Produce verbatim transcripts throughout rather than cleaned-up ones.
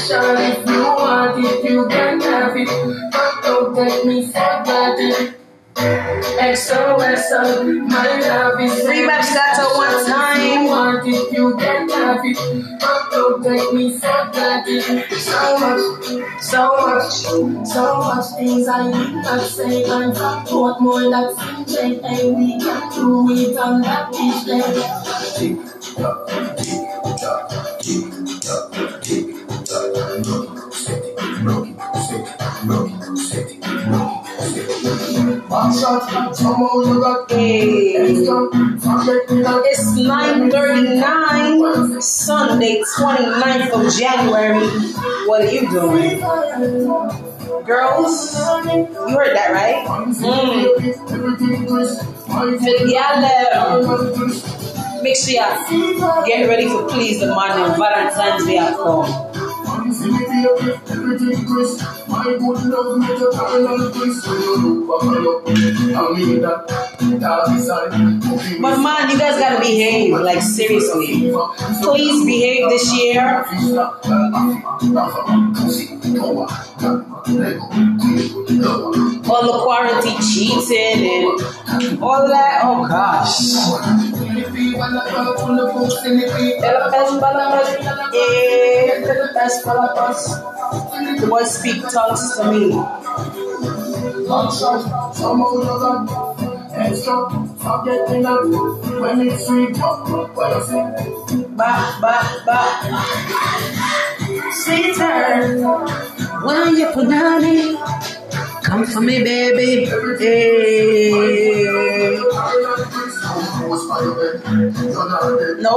shot if you want it, you can have it, but don't let me forget it. X O X O, my love is Vybez Kartel one time. If you want it, you can have it, but don't let me forget it. So much, so much, so much things I need not say. I'm not what more that's in J A. We can do it on that beach day. It's nine thirty-nine, Sunday, twenty-ninth of January. What are you doing? Girls, you heard that, right? Mm. Make sure y'all get ready for please the man on Valentine's Day at home. I would love me to carry on this, so you look back and look. I mean that, that is I. But man, you guys gotta behave, like seriously. Please behave this year. All the quarantine cheating and all that, oh gosh. The boy speak tongues to me. Ba, ba, ba. Sweetheart, when you put down it, come for me, baby. Hey. No. Senna.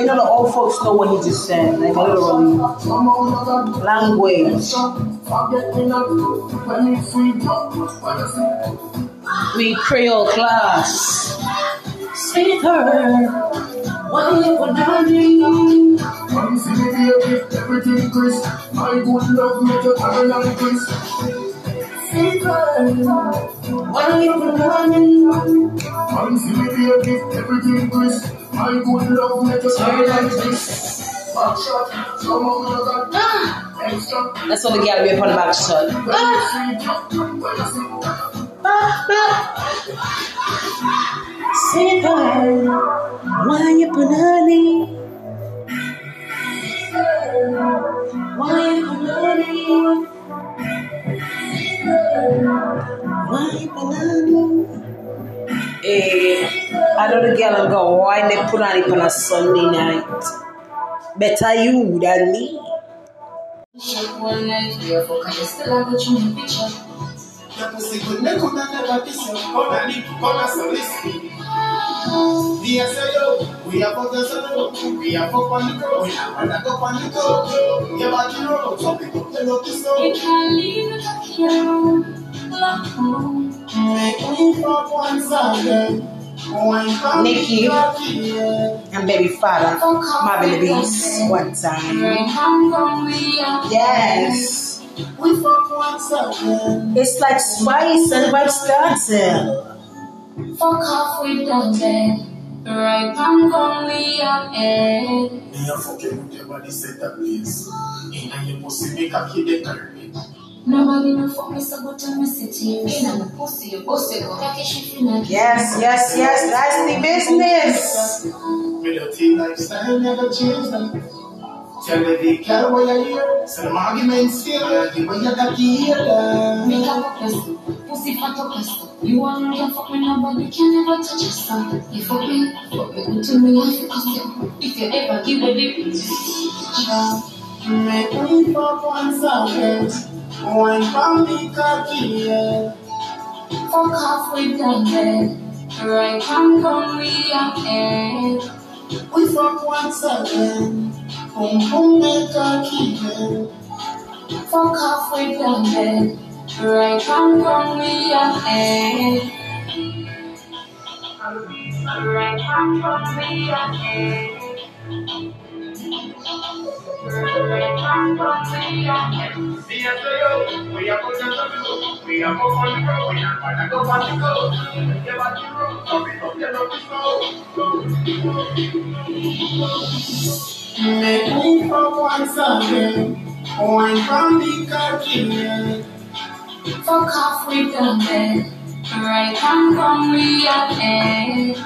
You know the old folks know what he just said, like literally. Language. We Creole class. Sweetheart, what you for darling? I'm with everything, Chris. I would love me to carry on, Chris. Sweetheart, what you for darling? I'm with everything, Chris. I would love me to carry on, Chris. That's what the gallery upon the back shot. Say bye, why you punani? Why you punani? Why you punani? Eh, I don't know, girl, go. Why they punani on a Sunday night? Better you than me. One night, you're still a good human picture. The pussy could make up another piece of money, bonus or risk. We are so we are for the sun, we are for one girl, we are for another one girl. You're about to roll, so we put the notice on. You can leave it here, black hole. Make me for one Sunday. Nikki and baby father, my baby beast, one time. Yes. It's like spice and white starting. Fuck off with the right hand on we are head. You're fucking with your body set up, please. And you're supposed to make a kid and nobody know for me, so go to my city. Yes, yes, yes, that's the business. Realty lifestyle never changed. Tell me the car where you hear, some arguments here, the way you got the ear. Make up a person, pussy fuck a person. You want me to fuck me, nobody can ever touch us. You fuck me, fuck me until me life comes you. If you ever give a dip, make me fuck one second. When family cocky, fuck off with the bed. Right hand come we are head. We fuck once again. Boom boom make cocky. Fuck off with the bed. rồi trong con mi âm ế, rồi trong con mi âm ế, rồi trong con mi âm ế. Đi ăn chơi ô, đi ăn chơi chơi ô, đi ăn chơi chơi ô, đi ăn phải là câu ba chữ ô, đi ba chữ ô, không bị tổn thương đâu chứ. Mẹ đi vào quán sâm đen, quán cơm đi cà kia. Fuck off with the bed, right on from we are dead.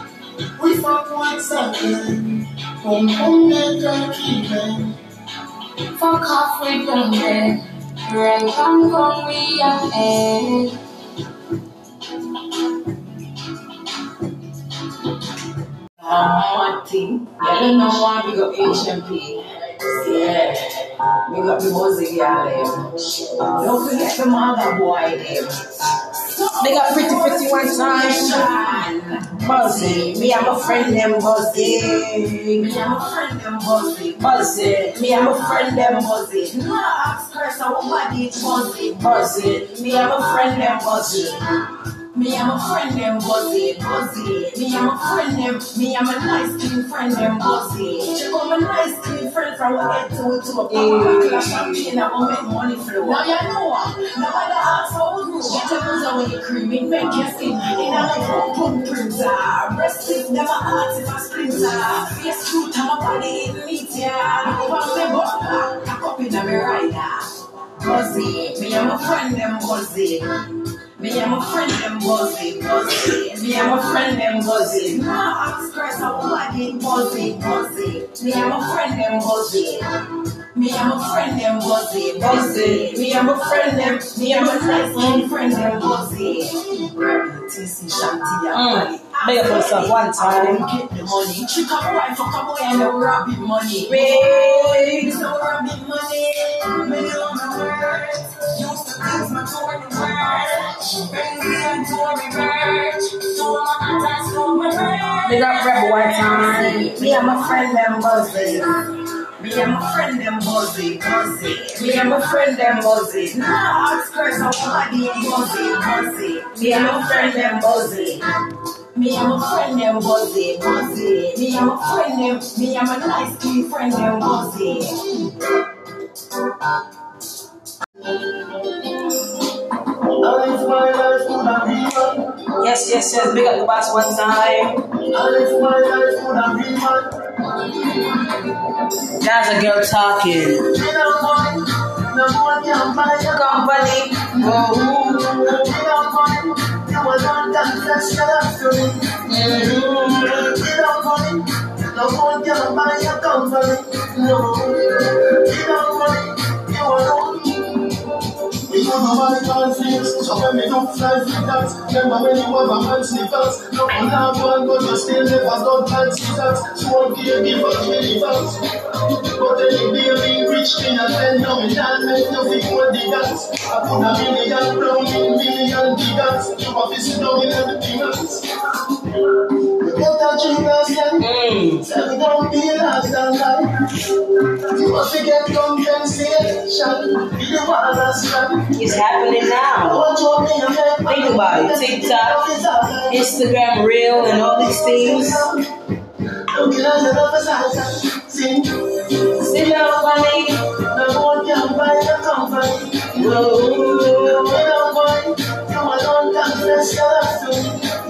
We fuck once again, boom boom they can keep it. Fuck off with the bed, right on from we are dead. Martin, I don't know why we got H M P. Yeah. We got the Mosey girl them. Don't forget the mother boy them. They got pretty pretty one time. Mosey, me I'm a friend them Mosey. Me I'm a friend them Mosey. Mosey, me I'm a friend them Mosey. No ask Chris how body it's Mosey. Mosey, me I'm a friend them Mosey. Me I'm a friend them bossy, bossy. Me I'm a friend them, me I'm a nice clean friend them bossy. Check out my nice clean friend from head to toe. I'm a champagne, I'm gonna make money flow. Now you know what? Now I don't ask how you do. Check out those are with cream, it make your skin. In a like pump pump printer. Breast lift, them a heart if a sprinter. Face suit, I'm a body in meat, yeah. Over my butt, I copy in my rider. Bossy, me I'm a friend them bossy. Me and my friend them bossy, bossy. Me and my friend them bossy. Nah, ask Christ how bloody bossy, bossy. Me and my friend them bossy. Me and my friend them bossy, bossy. Me and my friend them, me and my nice little friend them bossy. Tasty shanty and big up yourself one time. Get the money. Trick up wife, fuck up boy, and we robbing money. Big, so we robbing money. Me on my words. Used to things my torn words. Bring me into a reverge. So my aunties know my birth. Big up rebel one time. Me and my friend them buzzing. Me and my friend them buzzing, buzzing. Me and my friend them buzzing. Nah, ask Chris how bloody buzzing, buzzing. Me and my friend them buzzing. Me and my friend them bossy, bossy. Me and my friend them, me and my nice clean friend them bossy. Yes, yes, yes, big up the boss one time. That's a girl talking. Company, whoa. You were not done, just shut up to me. Get up money, you don't want to buy your company. No, get up money, you are not. You don't know my conflicts, so when we don't fly with that. Remember when you were my man sniffers. No one have one, but you still never got bad scissors. She won't be a giver, really fast. But then you be rich, in a ten, now we can't make no big money dance. I put a million brown in million gigas. You are busy doing everything else. You get a gymnast then. Tell me don't be last and light. You must get compensation. You are last time. It's happening now. Think about it. TikTok, Instagram Reel and all these things. Sit down funny. No one can buy your company.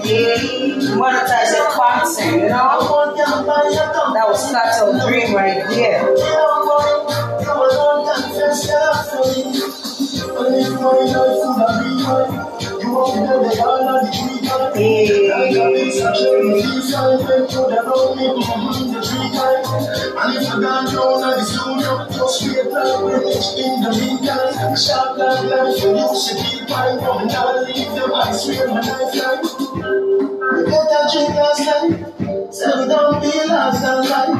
Yeah, monetize your content, you know? That was such a dream right here. Yeah. I'm going to leave them, I swear my lifeline. You get that drink last night, so don't be last and light.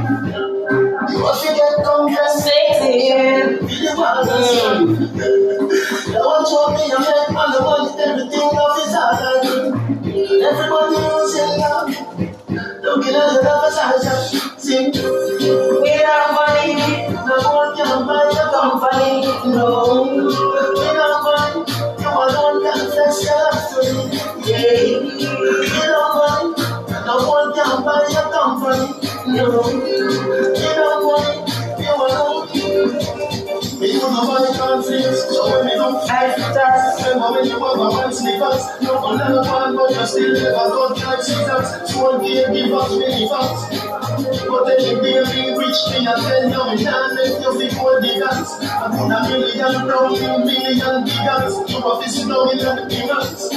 You want to get compensated, be the ones and sorry. The one told me I'm head on the one, everything off his eyes I do. Everybody who's in love, don't get out of love as I just sing. We don't money, no one can buy your company, no. We don't money, you want alone. You know what? You alone. Even though I can't see it, so when you don't fight for that, then when you want to run sneakers, no one ever found, but you still never got that Jesus. So one day, give us many facts. But then you barely reach me and tell you we can't make you before the dance. I put a million down in million gigas. You are facing down in the gigas.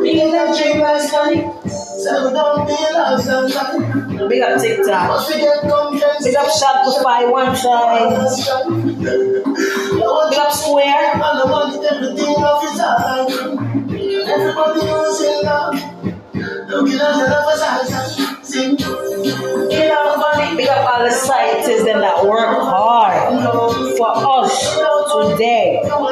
Be like J-Bass, honey. Settle down, be like Zanzani. Big up TikTok. Once we get confidence. Big up Shopify, one time. Big up Square. And I want everything off your side. Everybody who's in love. Don't get on the lover's eyes. Sing. You know, money, big up all the scientists them that work hard for us today. No.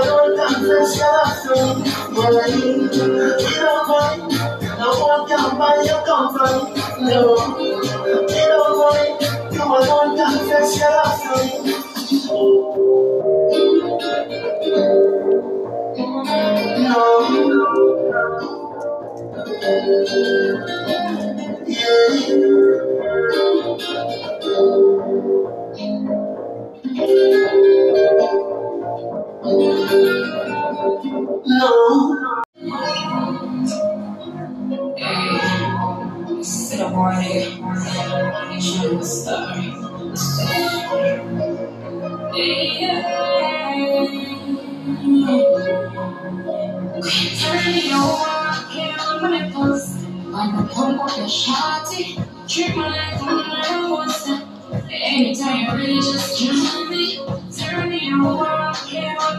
Sit up on it. I'm sorry. Turn me over. When it comes, I'm a pump up your shawty. Treat my life like I want it. Anytime you really just kill me. Turn me over.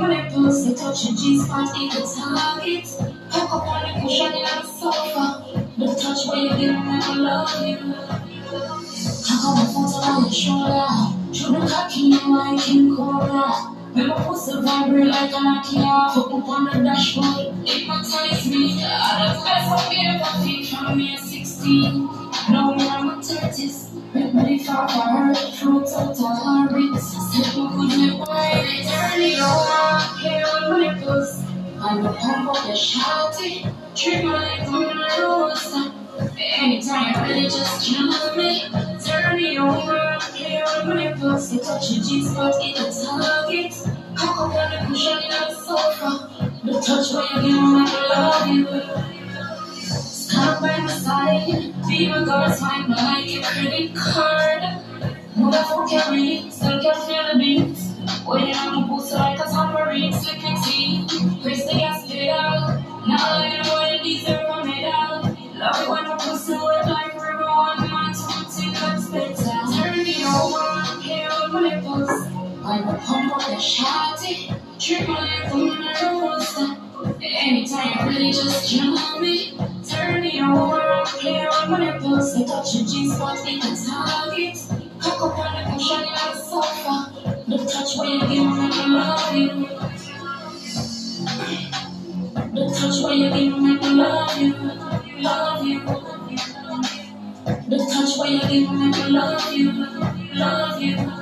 When it pulls, you touch your G-spot, it's a target. Hook up on the cushion in the sofa. Don't touch me, baby, I love you. Tuck up the photo on your shoulder. Show the cocky like in Cora. When my pussy vibrate like an Akira. Hook up on the dashboard, hypnotize me. I love best of you, but you found me at sixteen. Now I'm in my thirties. Ready for a hurt, fruit out of her ribs. Step up with me, boy, turn it over. Here on my pulse, I'm the pump of your shawty. Treat my life like a rose. Anytime you really just kill me. Turn it over. Here on my pulse, you touch your G-spot, it's a target. Cock up on the cushion in the sofa. The touch where you give me I love you. Stand by my side, be my girl's mine, like a credit card. Move that phone carry, still can't feel the beat. Waiting on the booster like a tambourine, slipping tea. Press the gas pedal, now you know what it is, they're a medal. Love it when I push it like river on my tongue, till it's better. Turn me over, here on my nipples. I'm a pump of the shawty, treat my life like a rose. Anytime, really just kill me. Turn me over, here on my nipples. You touch your G-spot, it's a target. Cock up on the cushion in the sofa. The touch where you give me like I love you. The touch where you give me like I love you. Love you. The touch where you give me like I love you. Love you.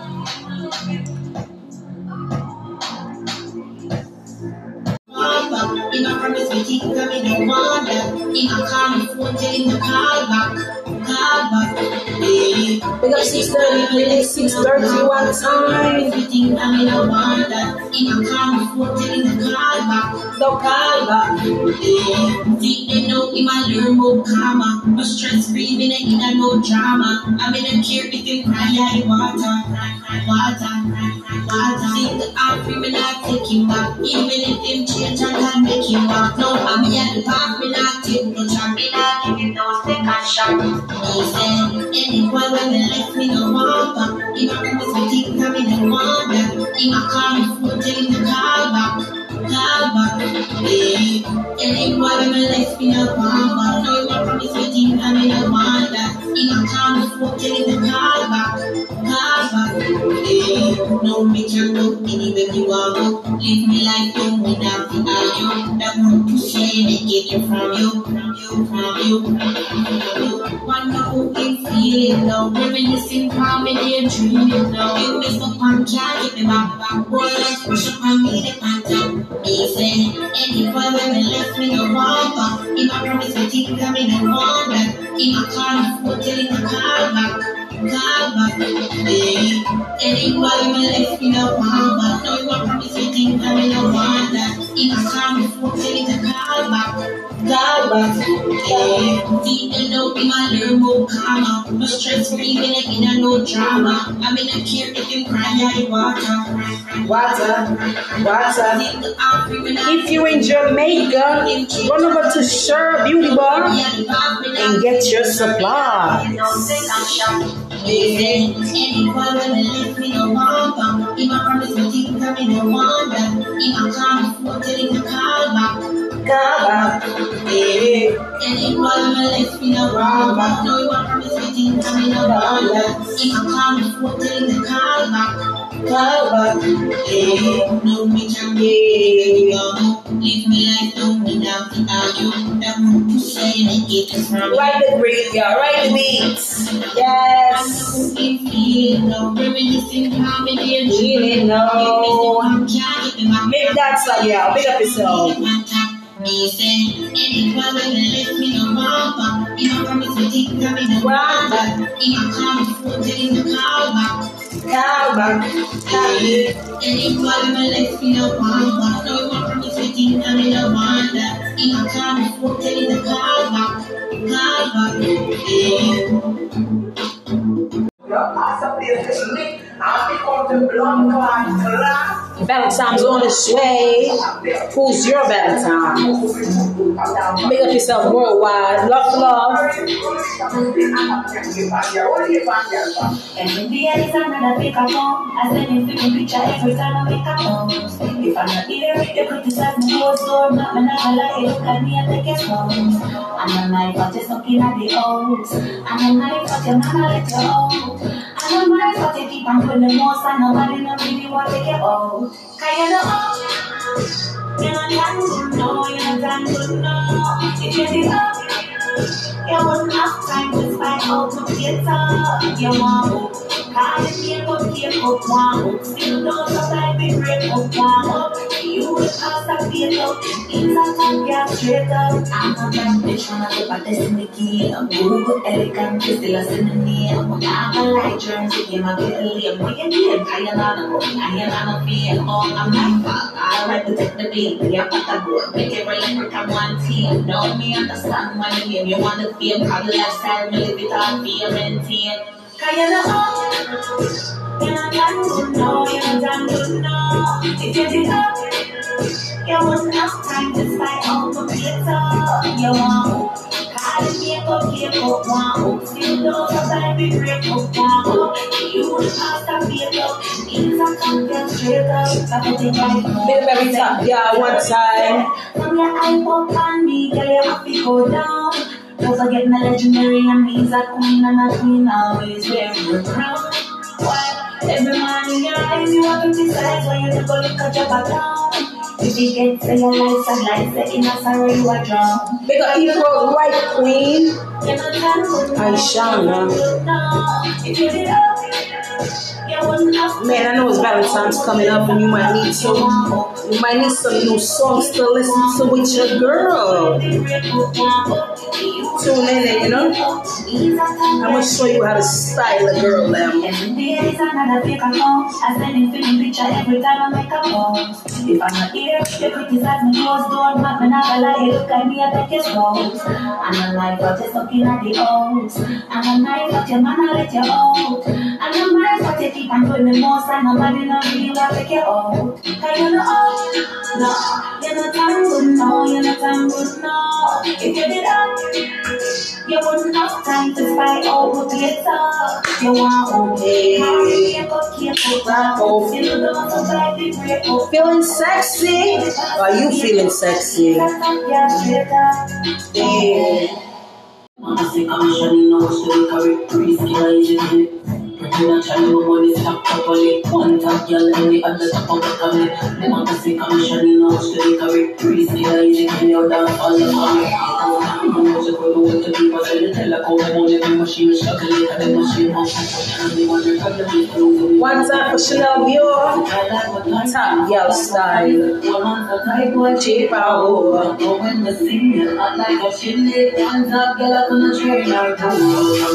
In a promise meeting, tell me no wonder. In a calm, phone telling the call back, call back. Hey, big up six thirty, six thirty one time. Everything tell me no wonder. In a calm, phone telling the call back, the call back. Hey, deep they know in my learn more karma. No stress free, me in a no drama. I mean I care if you cry like water, cry, cry, water, cry, cry, water. Think that I'm free, me not taking back. Even if them change, I can't make you walk. No, I'm here to pass me not take. No time me not give no second shot. No say, anyone when they left me no want back. If I was a thing, I mean I want back. If I can't afford to call back, call back. Anyone when they left me no want back. No, I promise a thing, I mean I want back. If I can't afford to call back, call back. No picture, no anywhere you are go. Live me like you without the eye. That won't push me, they get it from you, from you, from you. Wonderful things, feel it now. Reminiscing from me, they're dreaming now. You miss up on can't give me back, back. Boy, let's push up on me, they can't tell. Easy, anywhere when they left me, no one back. If I promise, I think I'm in a wonder. If I can't afford to, they can't back. No stress for even if you know no drama. I mean, I care if you cry out water. Water, water. If you in Jamaica, run over to Sher Beauty Bar and get your supplies. Write the break, y'all. Write the beats. Yes. Really know. Make that song, y'all. Big up yourself. Easy, anyone will let me know more. If I promise to take them in the wild, if I come for taking the cow back, cow back, anyone will let me know more. No one promise to take them in the wild, if I come for taking the cow back, cow back. Bell time's on its way. Who's your bell time? Make up yourself worldwide. Love, love. And the I make a home, I send you picture every time I make a home. If I'm not here, you could decide to go store. Not another life, look at me and take it slow. I'm a knife, I'm just looking at the holes. I'm a knife, but your mama let you hold. I'm a knife, but you keep on pulling most, and nobody knows really what they get old. Cause you know, you're not done to know, you're not done to know. If you did up, you wouldn't have time to find out to get up. You want to, cause you can't get up one up. Still don't survive the break up one up. You would have to get up, it's a time you're straight up. I'm not done, bitch, I'm not about this in the key. I'm good, good, Eric, I'm still a synonym. I'm a light germ, so you might get a limb. What you did, I am not a boy, I am not a man. Oh, I'm like, fuck, I like to take the beat. Yeah, but I would make it real, I'm one team. Know me, understand my name. You want to feel, call the lifestyle, really be taught, be a maintain. Cause you're the host, you're not done to know, you're not done to know. If you did up, you wouldn't have time to spy on the computer. You won't. I make up, make up, one up. Still don't survive the break up, one up. You would have to make up. It's a cocktail straight up. Big baby top, yeah, one time. From your eye pop on me, girl, you have to go down. Don't forget my legendary and me's a queen and a queen always wearing the crown. Why? Every man in your eyes, you have to decide when you take a look at your background. If you get to your life, some life, the inner sorrow you are drawn. Big up Evo, right, queen? Aishana. Man, I know it's Valentine's coming up and you might need to. You might need some new songs to listen to with your girl. Tune in and you know. I'm going to show you how to style a girl now. Every day is another pick and call. I send you a picture every time I make a post. If I'm not here, they criticize me closed door. But when I lie, look at me, I take his clothes. I'm a life, but just looking at the hoes. I'm a knife, but your man, I let you out. I'm a knife, but you keep on putting the most. And nobody not really want to get out. Cause you're not old, no. You're not time to know, you're not time to know. If you did up, you wouldn't have time to spy out to get up. You want to be a cookie, feeling sexy? Are you feeling sexy? Yeah. You not trying to money stop properly. One top girl and the other top of the family. They want to see commission in house to the carry. Three scale easy, can you down all the money? the world with the people in the telephone machine stuck in the machine. One time for Chanel Dior, time yell style. Cheap power. When the singer, I like a shit. One time get up on the train. I I'm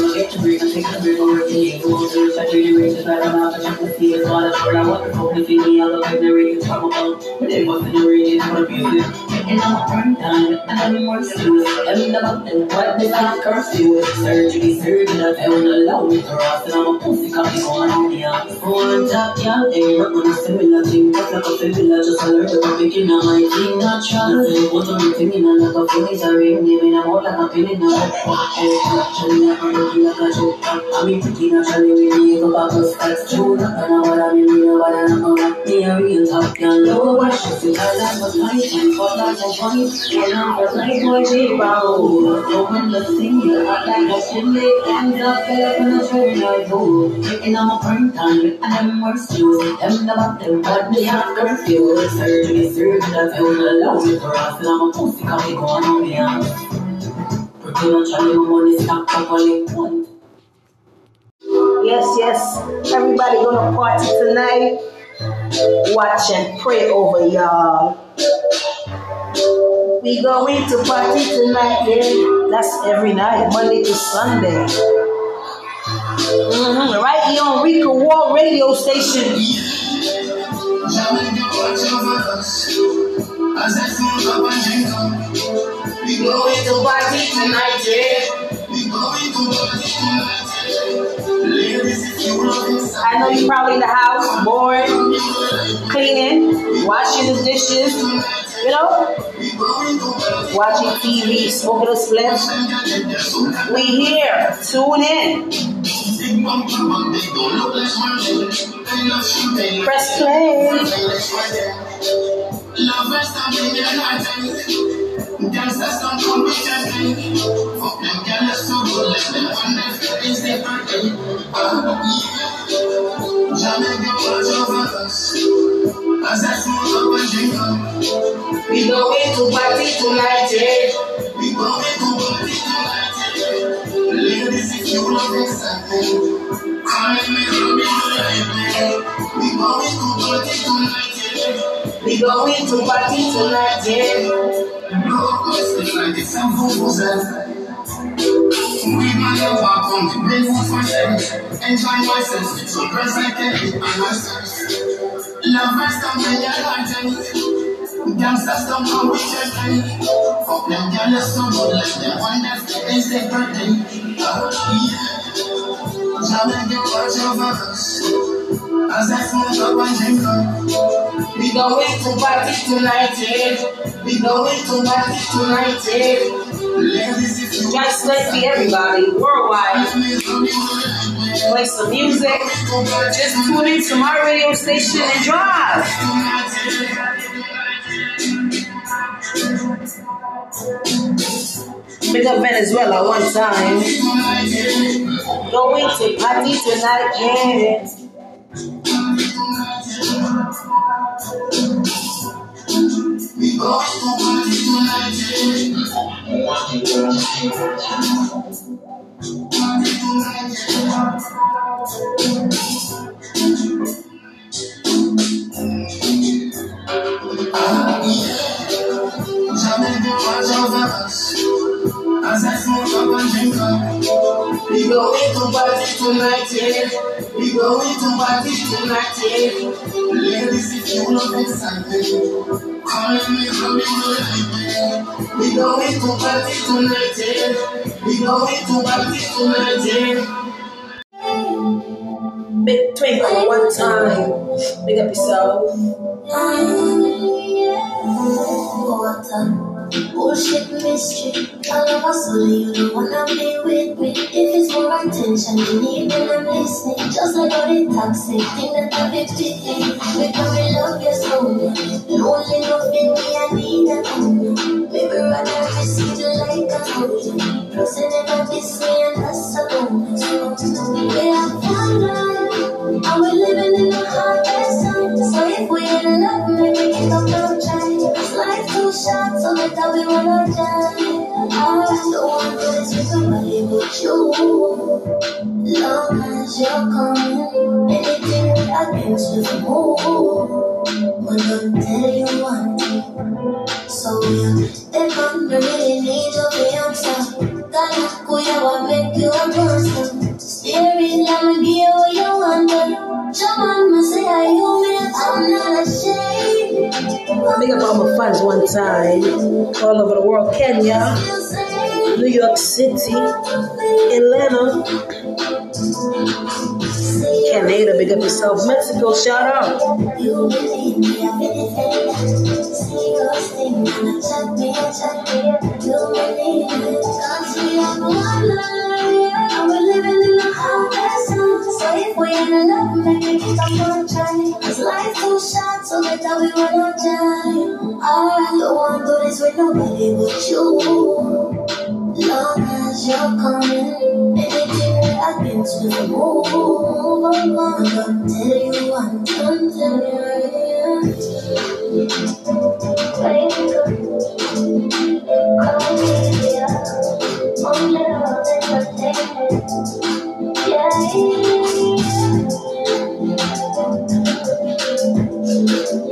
here to bring a thing to bring over to you. I treat you racist. I don't know how to see it. All that's what I want to hope to see me. I look like the racist trouble. But it wasn't the racist for abuse. And I'm a burn down, and I'm more serious. I mean, I'm a what this I curse you. Surgery, serving up, and alone with her ass. And I'm a pussy copy on the ass. One top, yeah, they work on a similar thing. But like a similar, just a little bit picking up my thing. Not trying, what I'm thinking, I'm like a feeling, I ring, giving a more like a feeling. I'm like, actually, I'm like a joke. I mean, pretty naturally, we need a bottle of sex. True, and I'm what I mean, you know what I'm about. Me, I'm real top, yeah, lower washes. Because I was my time for life. I'm going to play for J-Bow. When the singer, I like a chili, and I'll get up in a train I go. And I'm a burn time, and I'm more serious. I'm not them, but they have curfew. Surgery, surgery, that's all allowed for us. And I'm a pussy, I'm going on the ass. But they don't try to money, stop, stop, only one. Yes, yes, everybody gonna party tonight. Watch and pray over y'all. We going to party tonight, yeah. That's every night, Monday to Sunday. Mm-hmm. Right here on Rico Wall Radio Station. We going to party tonight, yeah. We going to party tonight. I know you're probably in the house, bored, cleaning, washing the dishes, you know, watching T V, smoking a spliff. We here, tune in. Press play. We going to party tonight, yeah. We going to party tonight, yeah. Ladies, if you love me, something, come and make me happy. We going to party tonight, yeah. We going to party tonight, yeah. No questions like it's a fool. We gonna walk on the big woods for sure. Enjoy myself, so press I can be on myself. Lovers come in your garden. Gangsters don't come with your friend. Fuck them girls so good, let them wonder is their burden. Jamming the words over us as I smoke up and drink up. We going to party tonight, yeah. We going to party tonight, yeah. Just let's be everybody worldwide. Play some music. Just tune into my radio station and drive. Big up Venezuela one time. Going to party tonight, yeah. We go to party tonight, yeah. We going to party tonight, yeah. We going to party tonight, yeah. Ladies, if you love me, something, call me, call me, call me. We going to party tonight, yeah. We going to party tonight, yeah. Big twinkle one time. Big up yourself. I bullshit mystery, I love my soul, you don't wanna be with me. If it's for my attention, you need when I'm listening. Just like all the toxic thing that I've been feeling. Make me love your soul, lonely love in me, I need that moment. Maybe right now I see you like a soldier. Plus I never miss me and that's a moment. So the way I found life, I was living in the hardest time. So if we in love, maybe we don't know. Life too short, so that we wanna die. I don't want somebody but you. Long as you're coming, anything that makes you move will not tell you one thing. So you think I'm really need to be on top. God, who you will make you a monster. Spirit, let me give you wonder. Someone must say I you mean I'm not ashamed. Big up all my fans one time, all over the world, Kenya, New York City, Atlanta, Canada, big up yourself, Mexico, shout out. You really need everything. See your thing, and I me, chat me. You really need cause we have one life. And we're living in a hard lesson. So if we ain't in love, maybe we don't want to try. Cause life's too short, so that we wanna die. I don't want to do this with nobody but you. Long as you're coming, anything that happens will move. I'm gonna tell you, I'm gonna tell you.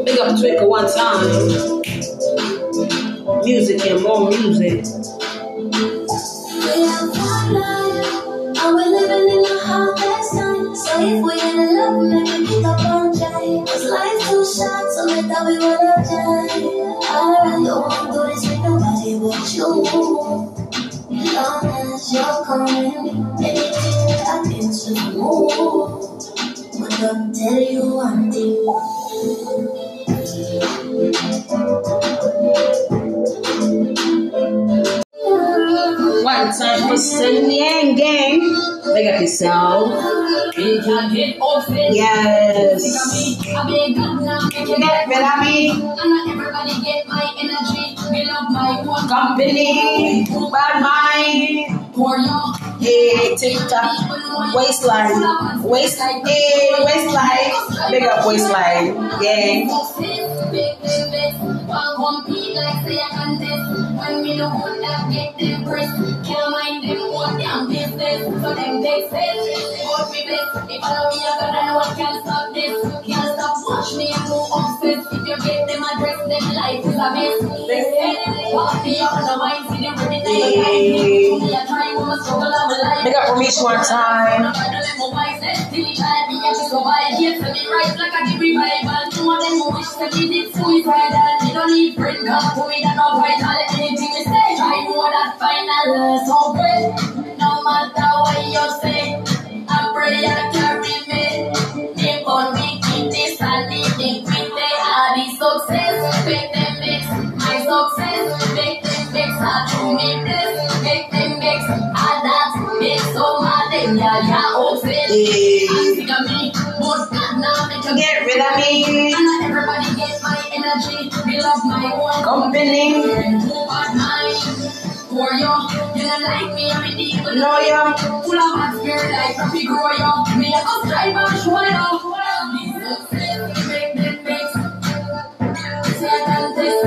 Big up Trick one time. Music and more music. We wanna die. I don't want to do this with nobody but you. Long as you're coming, anything that happens to move. But I'll tell you one thing. One time for Sunny Gang. Big up yourself. Yes. Get rid of me. Everybody get my energy. We love my one company. Bad mind. Poor y'all. Hey, TikTok. Waistline. Waistline. Hey, waistline. Big up waistline. Yeah. If I know me, I gotta know I can't stop this. Can't stop, watch me, I'm so obsessed. If you give them address, then life is a mess. They say, what do you mind? See them pretty nice. I'm trying to struggle out with life. They got for me one time. I'm trying to let my wife set. Till he tried me, I just survived. Yes, I mean, right, like I did revival. No one them who wish that we did suicidal. We don't need Brenda, who we don't know vital. Anything we say, try more than final. So pray, no matter what you say. I carry me, they born wicked, they stand in with they are the success, make them mix, my success, make them mix, I do me this, make them mix, I that, make so mad, they are your obsessed, I think of me, but God now make you get rid of me, and everybody get my energy, we love my own company, who bad mind, for you. Like me, I'm in deep with lawyer. Full of my spirit, like a big royal. Me, I go strive and show it off. This success, make them mix. Say I can this.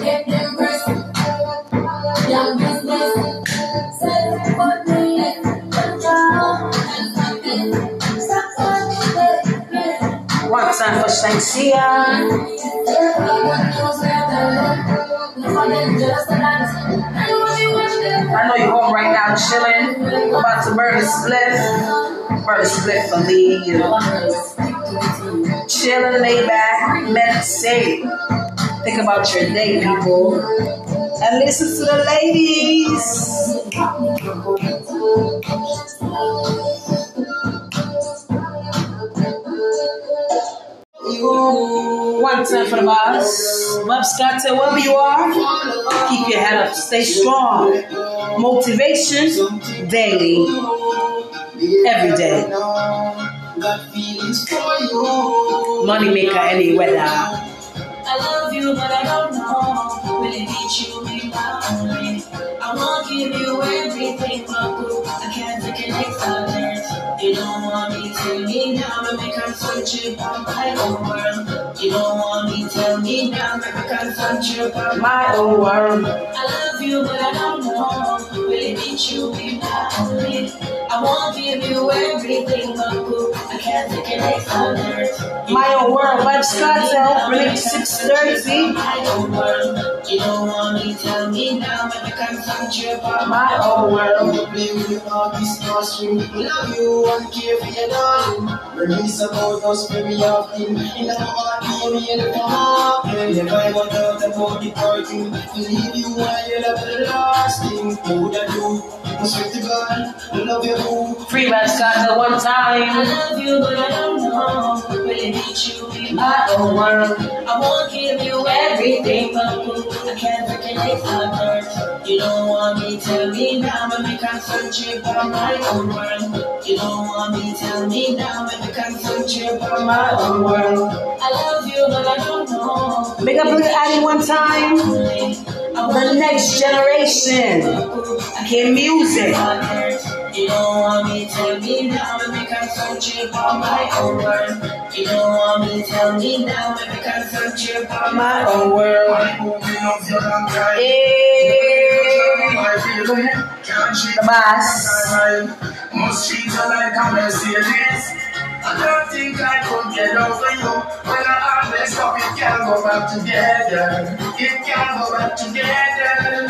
Get them press. Young business. Set for the next. One time for Shanxia. Everyone knows just that. I know you're home right now chilling, about to burn a split, burn a split for me, you know, chilling, lay back, meditate, think about your day, people, and listen to the ladies. Ooh, one time for the boss, Vybez Kartel, wherever you are, keep your head up, stay strong. Motivation daily, every day. Money maker any weather. I love you, but I don't know. Really need you in my life. I won't give you everything, but boo, I can't reconnect from it. You don't want me to me now, but make a search about my own world. You don't want me to me now, but make a search about my own world. I love you, but I don't know. Really you be happy. I won't give you everything, but boo, I can't take it next on earth. My own world, Vybez Kartel, release six thirty. My own world, you don't want me, tell me now, but you can't function about my own world. You play with your all these costume, love you, won't care for your darling. Release about us very often, you know what I mean, you know what I mean. If I want out about the party, believe you while you love the last thing, who would I do? I swear to God, I love you. Vybez Kartel one time. I love you, but I don't know. Really need you in my own world. I won't give you everything, but boo, I can't recognize my heart. You don't want me, tell me now, but we can't search for my own world. You don't want me, tell me now, but we can't search for my own world. I love you, but I don't know. Make up with Addy one time. The next generation. Get music. You don't want me, tell me now, and we can search you for my own world. You don't want me, tell me now, and we can search you for my own world. I'm moving on for a long time. The boss. Most streets are like a Mercedes. I don't think I could get over you. When I have this up, it can go back together. It can go back together.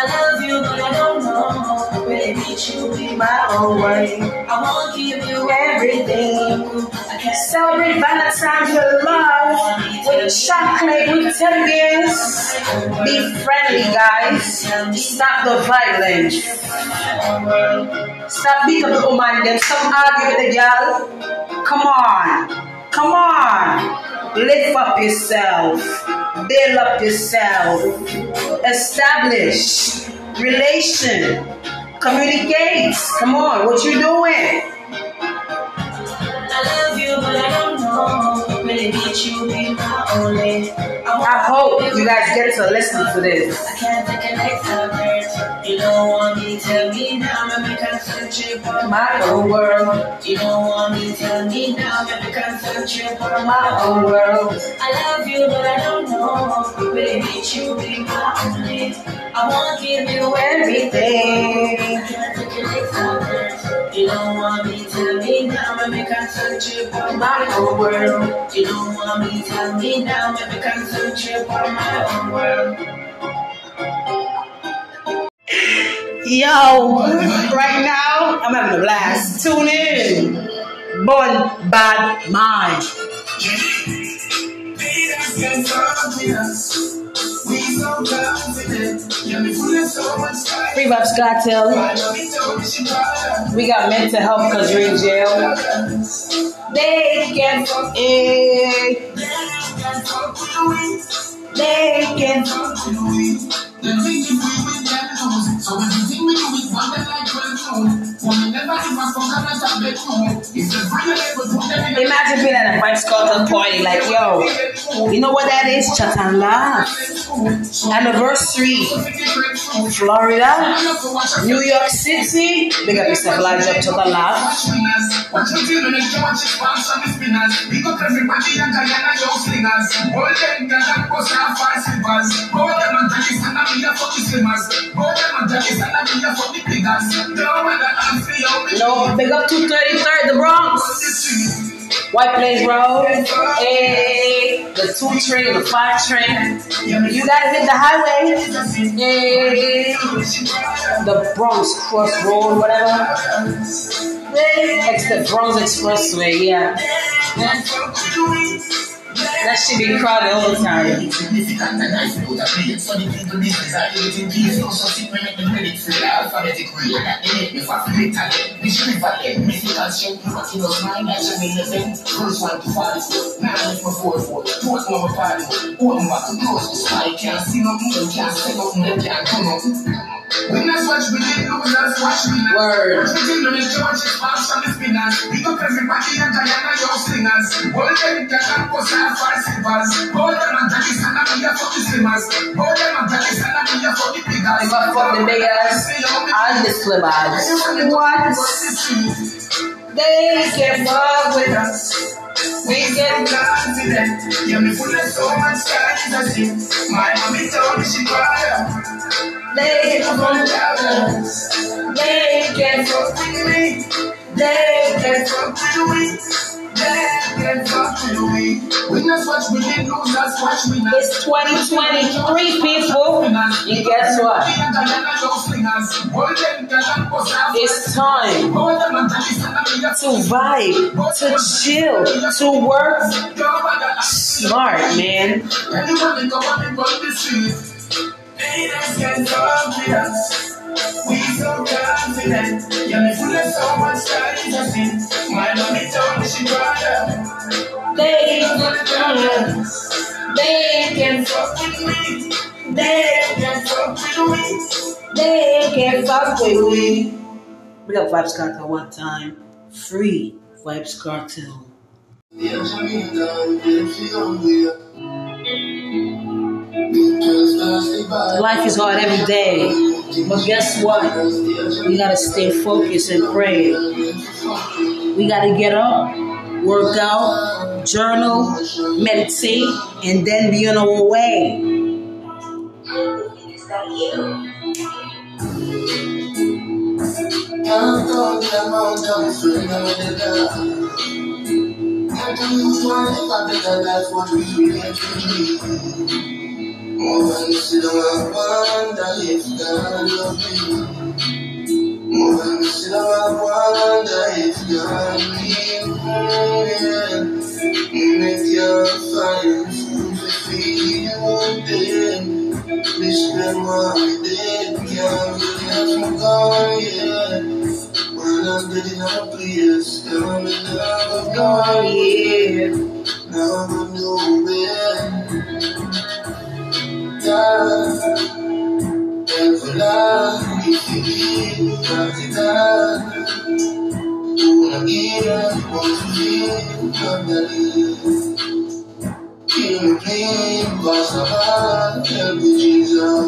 I love you, but I don't know. Baby, you be my own way. I won't give you everything. I can celebrate Valentine's with love, with chocolate, with teddies. Be friendly, guys. Stop the violence. Stop beating up the woman. Then stop arguing with the girl. Come on, come on. Lift up yourself. Build up yourself. Establish relation. Communicate. Come on, what you doing? I love you, but I don't know. Really need you in my only. I hope you guys get to listen to this. I can't recognize her words. You don't want me, tell me now, and we can search it for my own world. You don't want me, tell me now, and we can search it for my own world. I love you, but I don't know. Really need you in my only. I won't give you everything. I can't recognize her words. You don't want me, tell me now, and we can search it for my own world. You don't want me, tell me now, and we can search it for my own world. Yo, right now, I'm having a blast. Tune in. Born Bad Mind. Vybez Kartel. We got mental health because you're in jail. They can fuck it. They can fuck it. So everything we do is one that I don't know. When we never have a program at our bedroom, it's just really like we're doing everything. Imagine being at a Vybez Kartel party like, yo, you know what that is? Chat and laugh. Anniversary. Florida. New York City. Big up yourself, lights up, chat and laugh. No, big up two thirty-third, the Bronx. White Plains Road. Hey, the two train, the five train. You guys hit the highway. Hey, the Bronx Crossroad, whatever. It's the Bronx Expressway, yeah. yeah. That should be crowded all the time. Word. I just live out. What? They can work with us. We get confident. Yeah, me full of so much kindness. My mommy told me she cried. They up on the balance. They get so weak. They get so weak. They get so weak. We not watch, we didn't lose, that's watch we not. It's twenty twenty-three, people. And guess what? It's time to vibe, to chill, to work smart, man. They just get so obvious. We so confident. Yeah, me full of so much time to see. My mommy told me she brought up. They don't want to tell us. They can fuck with me. They can fuck with me. They can fuck with me. We got Vybez Kartel one time. Free Vybez Kartel. Yeah, life is hard every day, but guess what? We gotta stay focused and pray. We gotta get up, work out, journal, meditate, and then be on our way. I more than sit on my wonder if God love me. More than sit on my wonder if God leave me. And if your fire is crucified, you won't then. This man what I did can't let me go, yeah. When I'm dead in a place, I'm in love of God, yeah. Now I'm nowhere. And for love, we feel nothing done. You wanna get up, want to feel company. Feel the pain, lost the heart, help me, Jesus.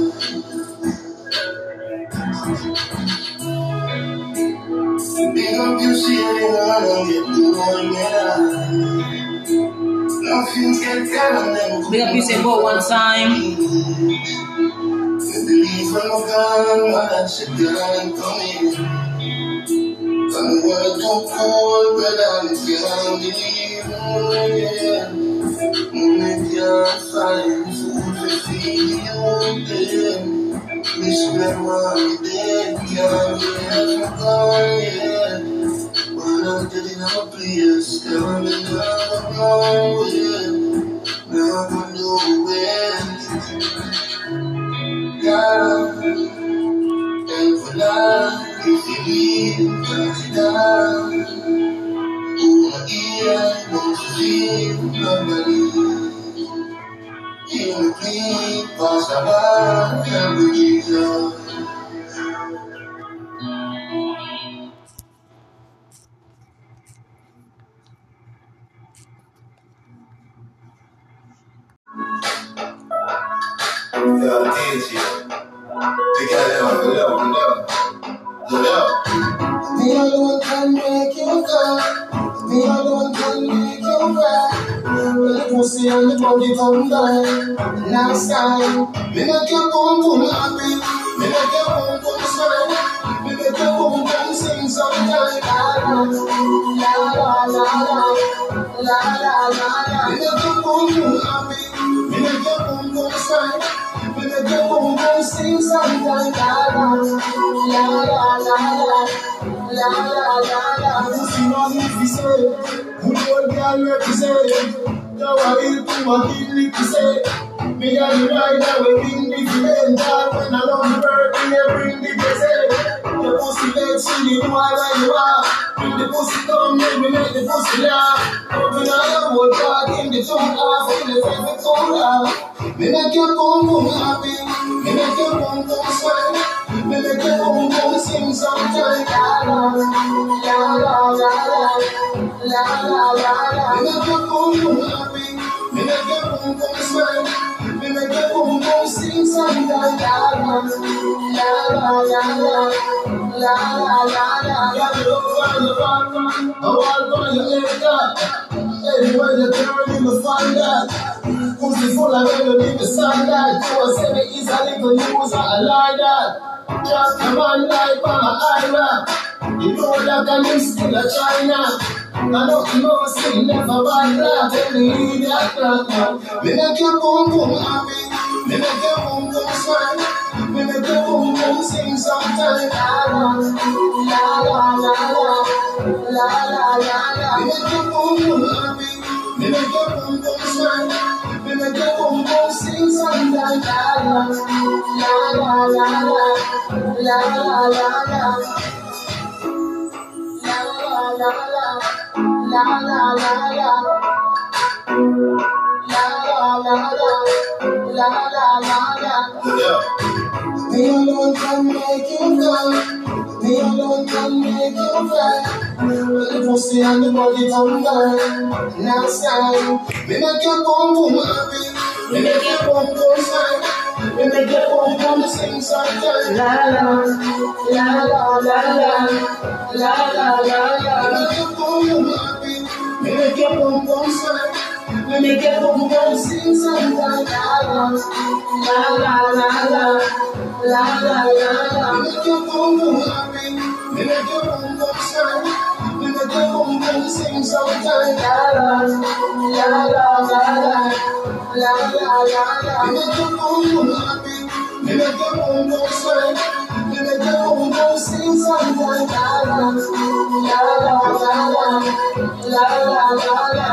Big up, you see it in the morning, get the morning and I. Big up, you say go one time. I Usiful and melody, the standard. You are seven is a little user, a lie that. Just a man life on a island. You know that I'm still a China. I don't know, see, never buy that. Tell me that, that, that. Me make your boom boom happy. Me make your boom boom smile. Me make your boom boom sing sometime. La la la la la la la la. Me make your boom boom happy. Me make your boom boom smile. Me make your boom boom sing sometime. La la la la la la la la. La la la la la la la. Me alone can make you cry. Me alone can make you cry. The pussy and the body don't die. Last time, me make you come to happy. Me make you come to smile. Me make you come come sing something. La la la la la la. La la la la. Me make your boom boom happy. Me make your boom boom smile. Me make your boom boom sing something. La la la la la la la la. Me make your boom boom happy. Me make your boom boom smile. Me make your boom boom sing something. La la la la la la la la. Me make your boom boom happy. Me make your boom boom smile. Me make your boom boom sing sometime. La la la la la la la la.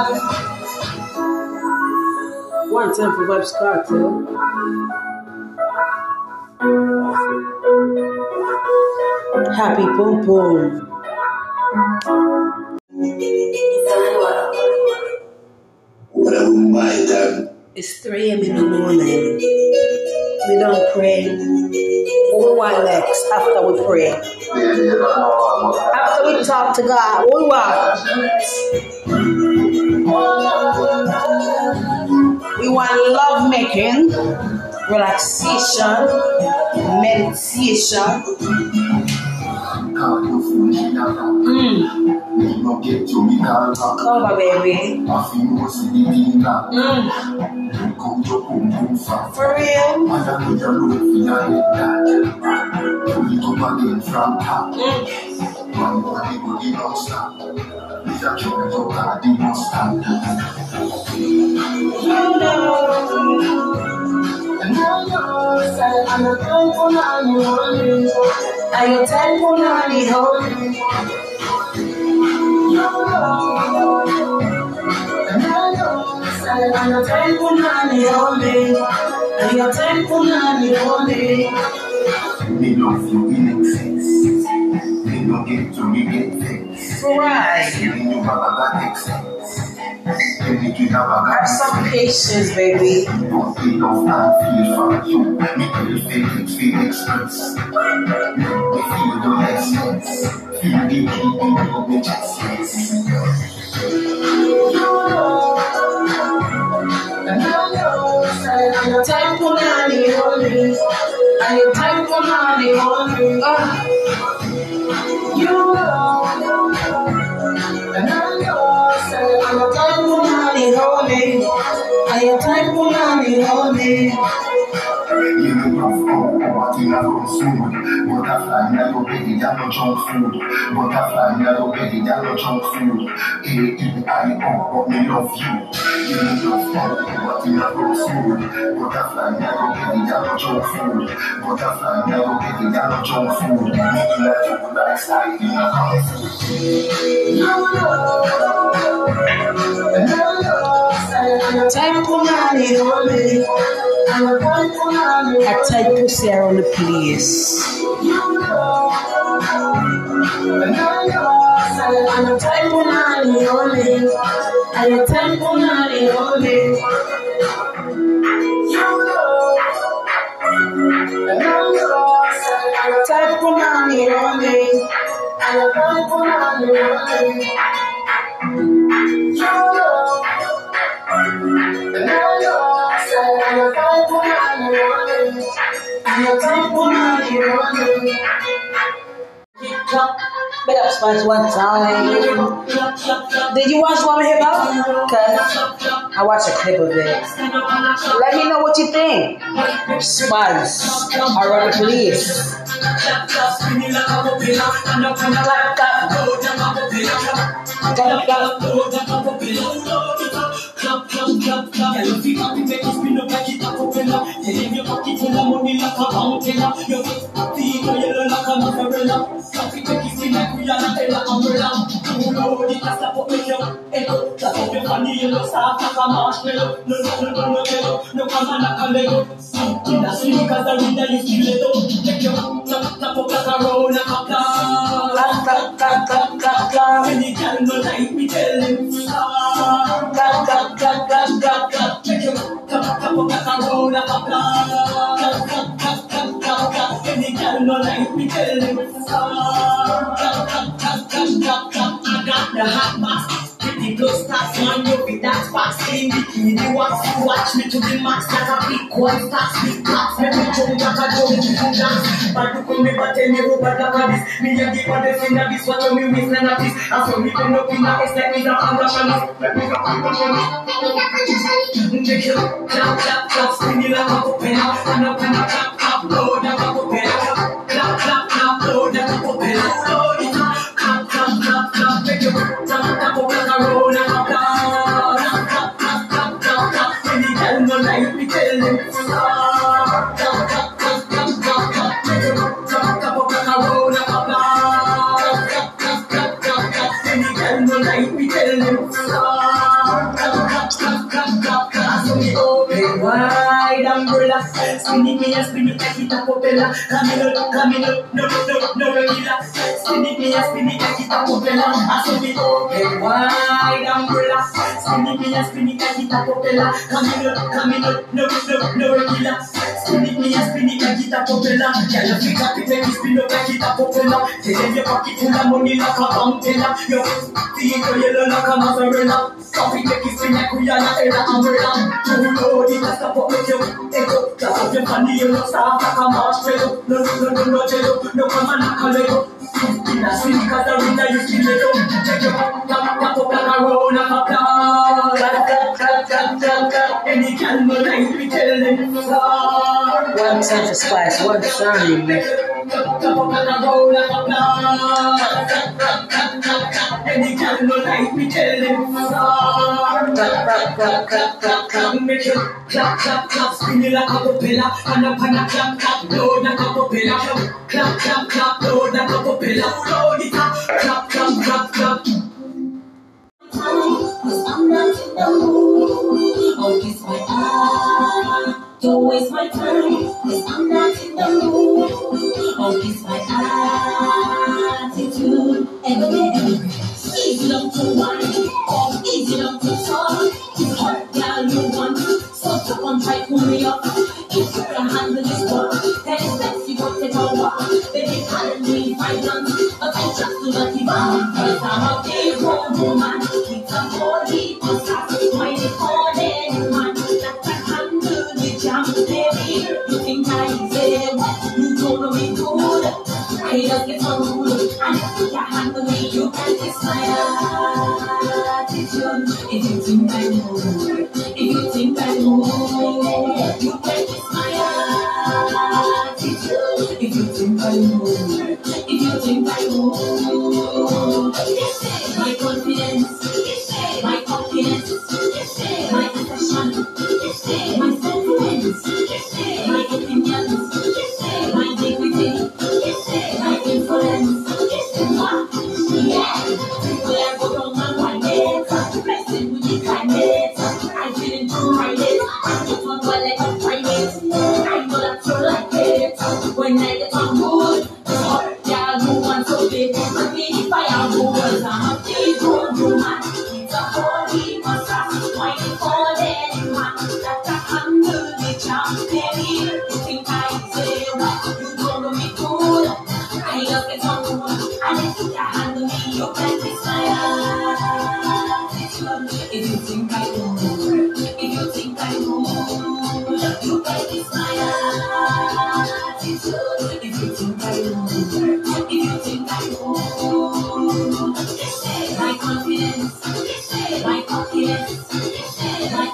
One time for Vybez Kartel. Happy boom boom. It's three a m in the morning. We don't pray. We want next after we pray. After we talk to God, we want. We want love making, relaxation, meditation. Mm. Cover, baby. Mm. For real? Are you thankful now? And your temple nanny only. And your temple nanny only. Me love you in excess. Me no get to me get things. Right. Me no bother that excess. Have some patience, baby. Don't feel off and feel for you. Me feel it, feel express. Me feel the essence. Feel the deep, deep, essence. And your time for money only. And your time for money only. Oh. You know. And I'm yours. And your time for money only. And your time for money only. You love gold, but you never consume. Butterfly, never baby, that no junk food. Butterfly, never baby, that no junk food. A E I O, but me love you. You love gold, but you never consume. Butterfly, never baby, that no junk food. Butterfly, never baby, that no junk food. You make me like you, but I start in a conflict. No love, no love. Time for money, only. I tight pussy around the place. You know, and I know, and your time for money only, and your time for money only. You know, and I know, and your time for money only, and your time for money only. You know, and I know. And your time for money only. And your time for money only. Bed up spice one time. Did you watch one hip hop? Okay. I watched a clip of it. Let me know what you think. Spice, alright, please. The hot mask, pretty close stars, man, you'll be that fast. In bikini, you want to watch me to the max, that's a big one, fast, big claps. Let me jump, jump, jump, jump, dance. But you come me, but tell me who bad up on this. Me and give on the finger, this what you miss, none of this. And so me don't know, pinna, it's like me don't understand us. Let me go, I'm gonna show you. Take it up, clap, clap, clap, spin it up, up, open up, and up, and up, clap, clap, load up, up, open up, clap, clap, clap, load up, up, open up, load it up. Spinning me a spinning kakita popela, camino, camino, no, no, no regular. Spinning me a spinning kakita popela, I saw the open wide umbrella. Spinning me a spinning kakita popela, camino, camino, no, no, no regular. Spinning me a spinning kakita popela, can you pick up it and spin up kakita popela? Take your pocket full of money like a umbrella. Your feet are yellow like a mozzarella. Coffee take it spin like we are not in an umbrella. You know the best of what we do. Just a funny little star, a marshmallow. No, no, no, no, jello. No, come on, I'm a little. In a city, cause I read that you see little. Take your pop, pop, pop, pop, like a roll of a car. Clap, clap, clap, clap, clap, clap. And he can't move like we tell him. One time for Spice, one time, man. Clap, clap, clap, roll of a car. Clap, clap, clap, clap, clap. And he can't move like we tell him. Clap, clap, clap, clap, clap, clap. Make you clap, clap, clap, spin it like a popilla, and up and a clap, clap, load like a popilla. Clap, clap, clap, load like a popilla. Load it up, clap, clap, clap, clap. Cause I'm not in the mood, I'll kiss my eye. Don't waste my time, cause I'm not in the mood, I'll kiss my attitude. Every day, every day. Easy love to wine, easy love to talk. It's hard, girl, you want to. So come on, try pull me up. If you can handle this work, then it's best you go take a walk. Baby, can't really find none. But I just do not give up. Cause I'm a big old woman. It's a whole heap of stuff. My recording man. That I can do the jam. Baby, you think I say what? You don't know me good. I just get on rude. And if you can handle me, you can kiss my attitude. If you think I know. If you think I know, you can kiss my attitude. If you think I know, if you think I know, my confidence, my confidence, my affection, my sentiments, my opinions, my dignity, my influence. Yeah, people are good on my one day, blessed with the kindness. I didn't do my day, I just want to let you find it. I know that you like it, when I get on mood, it's hard, yeah, no one so big. I mean, if I am who was, I'm a big old woman. It's a holy monster, why you call anyone? That I can do the charm, baby, you think I say what? You don't know me good, I just get on mood. And if you can handle me, you can be silent. If you think I know, you can kiss my attitude. If you think I know, if you think I know, my confidence, my confidence, my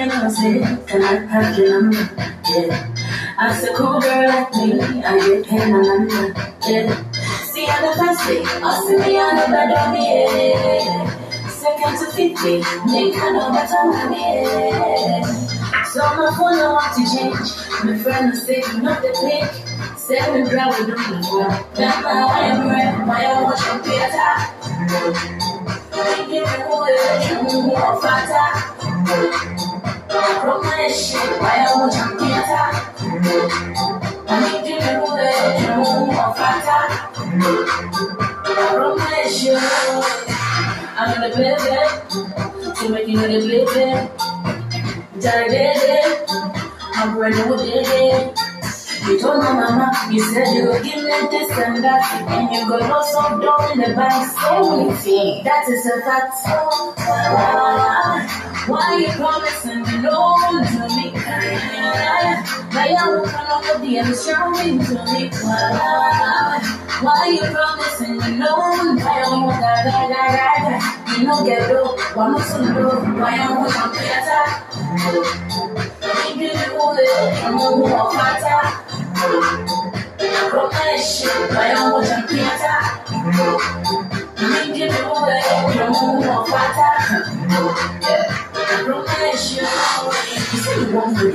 and I was it, and I packed your number, yeah. I said, cool girl like me, I get paid my number, yeah. See on the first week, I see me on the bed on me, yeah. Second to fifty, make I know better money, yeah. So my phone I want to change, my friend was saving up the pick. Seven grand we don't know well. That's my wife, right? My own watch from theater. I'm gonna play it, to make you know the baby. Daddy, I'm ready with it. You told my mama, you said you would give me this and that, and you got lost up down in the bank. So see, that is a fact. Why, why you promising no to me? Why you promising the end showing to me? Why you promising no? Why you want you know get low? Why not so low? Why you want to better? You give all it, you know what matter.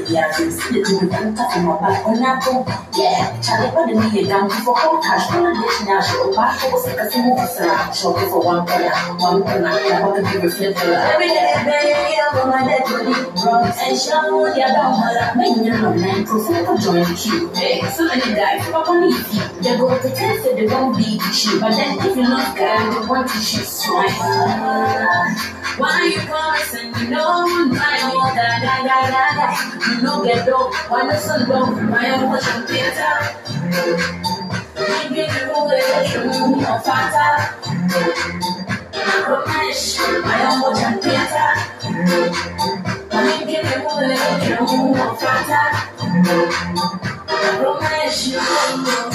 Yeah, I'm sitting with them, tapping my back on that phone. Yeah, Charlie, what do you need? I'm for all cash. I'm not getting out. She'll buy for what's like a single person. She'll go for one corner, one corner. I'm going to be reflected. Every day, baby, I'm on my dead body. Bro, and she'll go the other one. Make me know, man, because I'm going to join the queue. Hey, so many guys, if I'm going to leave you, they go pretend that they won't be the shit. But then if you're not guy, they want to shoot straight. Why are you promising? You know, I don't want that, that, that, that, that. You know get low, why not so low? Why are you watching theater? You get low, you move on faster. I promise, why are you watching theater? You get low, you move on faster. I promise you.